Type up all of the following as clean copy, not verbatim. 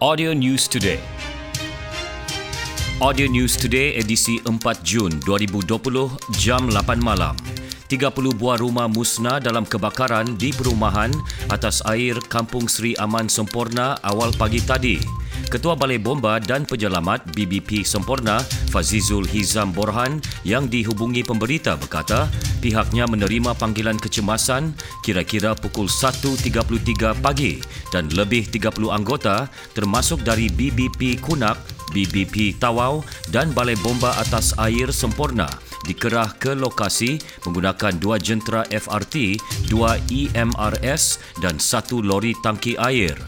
Audio News Today. Audio News Today edisi 4 Jun 2020 jam 8 malam. 30 buah rumah musnah dalam kebakaran di perumahan atas air Kampung Sri Aman Semporna awal pagi tadi. Ketua Balai Bomba dan Penyelamat BBP Semporna, Fazizul Hizam Borhan yang dihubungi pemberita berkata pihaknya menerima panggilan kecemasan kira-kira pukul 1.33 pagi dan lebih 30 anggota termasuk dari BBP Kunak, BBP Tawau dan Balai Bomba Atas Air Semporna dikerah ke lokasi menggunakan 2 jentera FRT, 2 EMRS dan 1 lori tangki air.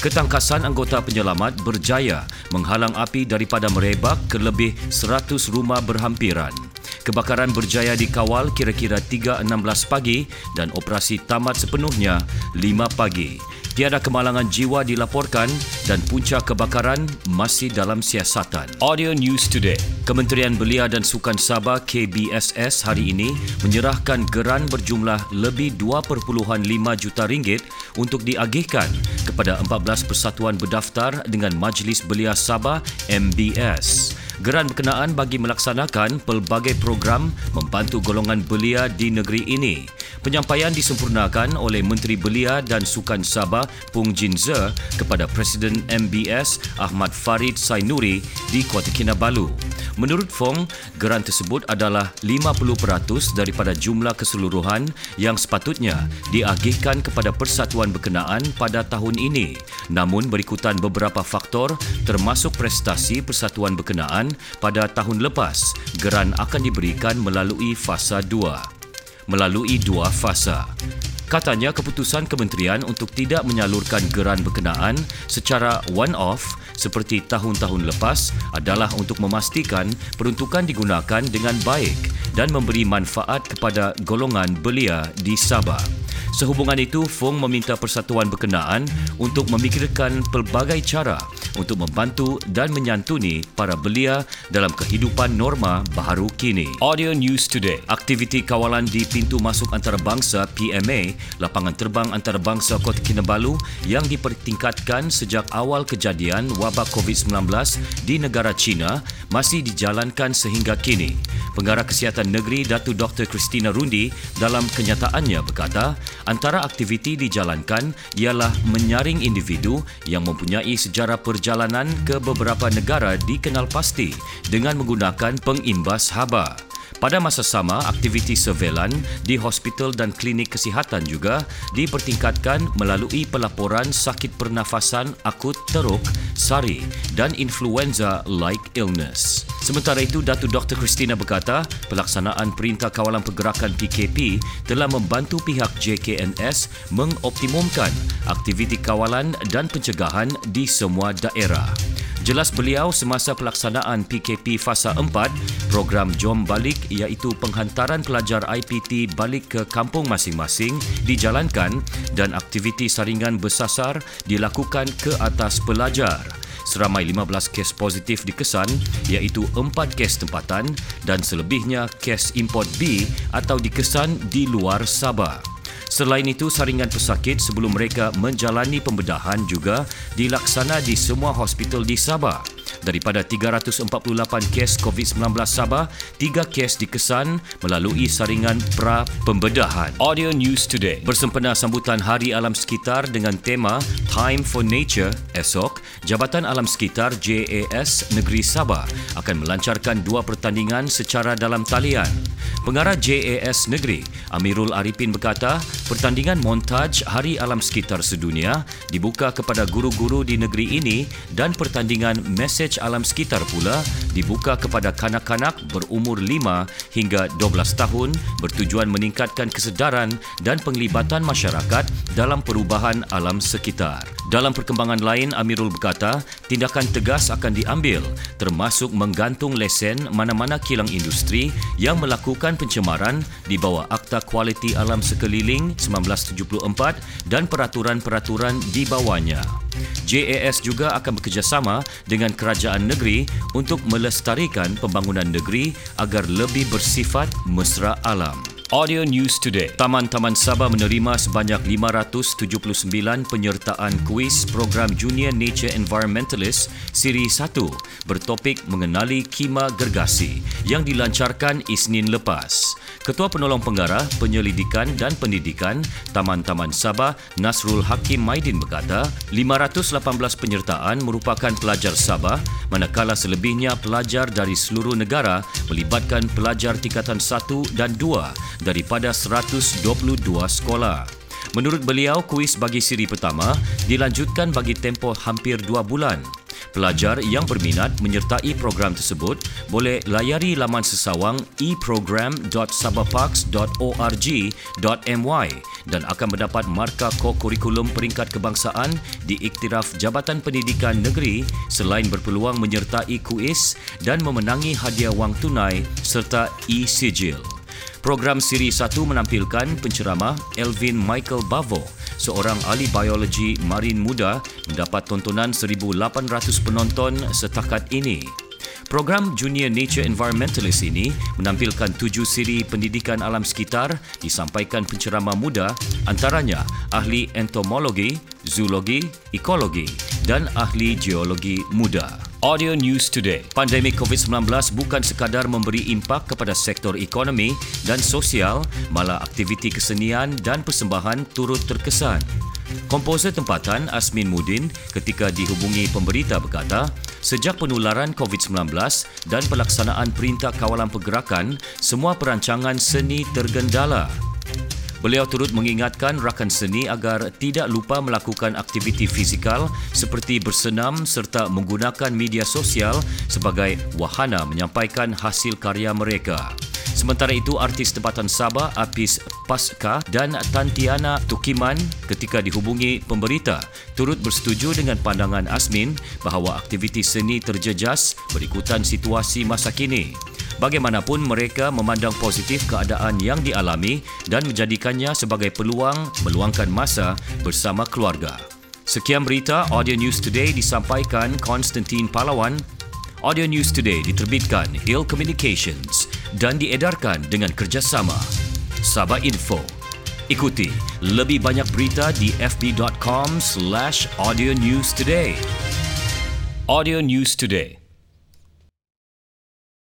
Ketangkasan anggota penyelamat berjaya menghalang api daripada merebak ke lebih 100 rumah berhampiran. Kebakaran berjaya dikawal kira-kira 3.16 pagi dan operasi tamat sepenuhnya 5 pagi. Tiada kemalangan jiwa dilaporkan dan punca kebakaran masih dalam siasatan. Audio News Today. Kementerian Belia dan Sukan Sabah KBSS hari ini menyerahkan geran berjumlah lebih 2.5 juta ringgit untuk diagihkan kepada 14 persatuan berdaftar dengan Majlis Belia Sabah MBS. Geran berkenaan bagi melaksanakan pelbagai program membantu golongan belia di negeri ini. Penyampaian disempurnakan oleh Menteri Belia dan Sukan Sabah Phoong Jin Zhe kepada Presiden MBS Ahmad Farid Sainuri di Kota Kinabalu. Menurut Phoong, geran tersebut adalah 50% daripada jumlah keseluruhan yang sepatutnya diagihkan kepada persatuan berkenaan pada tahun ini. Namun berikutan beberapa faktor termasuk prestasi persatuan berkenaan pada tahun lepas, geran akan diberikan melalui dua fasa. Katanya keputusan kementerian untuk tidak menyalurkan geran berkenaan secara one-off seperti tahun-tahun lepas adalah untuk memastikan peruntukan digunakan dengan baik dan memberi manfaat kepada golongan belia di Sabah. Sehubungan itu, Phoong meminta persatuan berkenaan untuk memikirkan pelbagai cara untuk membantu dan menyantuni para belia dalam kehidupan norma baharu kini. Audio News Today. Aktiviti kawalan di pintu masuk antarabangsa PMA, Lapangan Terbang Antarabangsa Kota Kinabalu yang dipertingkatkan sejak awal kejadian wabak COVID-19 di negara China masih dijalankan sehingga kini. Pengarah Kesihatan Negeri Datuk Dr. Christina Rundi dalam kenyataannya berkata, antara aktiviti dijalankan ialah menyaring individu yang mempunyai sejarah perjalanan ke beberapa negara dikenal pasti dengan menggunakan pengimbas haba. Pada masa sama, aktiviti surveillance di hospital dan klinik kesihatan juga dipertingkatkan melalui pelaporan sakit pernafasan akut teruk, sari dan influenza-like illness. Sementara itu, Datuk Dr. Christina berkata, pelaksanaan Perintah Kawalan Pergerakan PKP telah membantu pihak JKNS mengoptimumkan aktiviti kawalan dan pencegahan di semua daerah. Jelas beliau semasa pelaksanaan PKP Fasa 4, program Jom Balik iaitu penghantaran pelajar IPT balik ke kampung masing-masing dijalankan dan aktiviti saringan bersasar dilakukan ke atas pelajar. Seramai 15 kes positif dikesan iaitu 4 kes tempatan dan selebihnya kes import B atau dikesan di luar Sabah. Selain itu, saringan pesakit sebelum mereka menjalani pembedahan juga dilaksana di semua hospital di Sabah. Daripada 348 kes COVID-19 Sabah, 3 kes dikesan melalui saringan pra-pembedahan. Audio News Today. Bersempena sambutan Hari Alam Sekitar dengan tema Time for Nature, esok, Jabatan Alam Sekitar JAS Negeri Sabah akan melancarkan 2 pertandingan secara dalam talian. Pengarah JAS Negeri, Amirul Arifin berkata, pertandingan montaj Hari Alam Sekitar Sedunia dibuka kepada guru-guru di negeri ini dan pertandingan mesej alam sekitar pula dibuka kepada kanak-kanak berumur 5 hingga 12 tahun bertujuan meningkatkan kesedaran dan penglibatan masyarakat dalam perubahan alam sekitar. Dalam perkembangan lain, Amirul berkata, tindakan tegas akan diambil termasuk menggantung lesen mana-mana kilang industri yang melakukan pencemaran di bawah Akta Kualiti Alam Sekeliling 1974 dan peraturan-peraturan di bawahnya. JAS juga akan bekerjasama dengan kerajaan negeri untuk melestarikan pembangunan negeri agar lebih bersifat mesra alam. Audio News Today. Taman-Taman Sabah menerima sebanyak 579 penyertaan kuis program Junior Nature Environmentalist Siri 1 bertopik mengenali kima gergasi yang dilancarkan Isnin lepas. Ketua Penolong Pengarah Penyelidikan dan Pendidikan Taman-Taman Sabah Nasrul Hakim Maidin berkata, 518 penyertaan merupakan pelajar Sabah, manakala selebihnya pelajar dari seluruh negara melibatkan pelajar tingkatan 1 dan 2 daripada 122 sekolah. Menurut beliau, kuis bagi siri pertama dilanjutkan bagi tempoh hampir 2 bulan. Pelajar yang berminat menyertai program tersebut boleh layari laman sesawang eprogram.sabahparks.org.my dan akan mendapat markah kokurikulum peringkat kebangsaan diiktiraf Jabatan Pendidikan Negeri, selain berpeluang menyertai kuis dan memenangi hadiah wang tunai serta e-sijil. Program Siri 1 menampilkan penceramah Elvin Michael Bavo, seorang ahli biologi marin muda, mendapat tontonan 1,800 penonton setakat ini. Program Junior Nature Environmentalist ini menampilkan 7 siri pendidikan alam sekitar disampaikan penceramah muda, antaranya ahli entomologi, zoologi, ekologi dan ahli geologi muda. Audio News Today. Pandemik COVID-19 bukan sekadar memberi impak kepada sektor ekonomi dan sosial, malah aktiviti kesenian dan persembahan turut terkesan. Komposer tempatan Azmin Mudin ketika dihubungi pemberita berkata, sejak penularan COVID-19 dan pelaksanaan Perintah Kawalan Pergerakan, semua perancangan seni tergendala. Beliau turut mengingatkan rakan seni agar tidak lupa melakukan aktiviti fizikal seperti bersenam serta menggunakan media sosial sebagai wahana menyampaikan hasil karya mereka. Sementara itu, artis tempatan Sabah Apis Pasca dan Tantiana Tukiman ketika dihubungi pemberita turut bersetuju dengan pandangan Azmin bahawa aktiviti seni terjejas berikutan situasi masa kini. Bagaimanapun, mereka memandang positif keadaan yang dialami dan menjadikannya sebagai peluang meluangkan masa bersama keluarga. Sekian berita Audio News Today disampaikan Constantine Palawan. Audio News Today diterbitkan Hill Communications dan diedarkan dengan kerjasama Sabah Info. Ikuti lebih banyak berita di fb.com/audionewstoday. Audio News Today.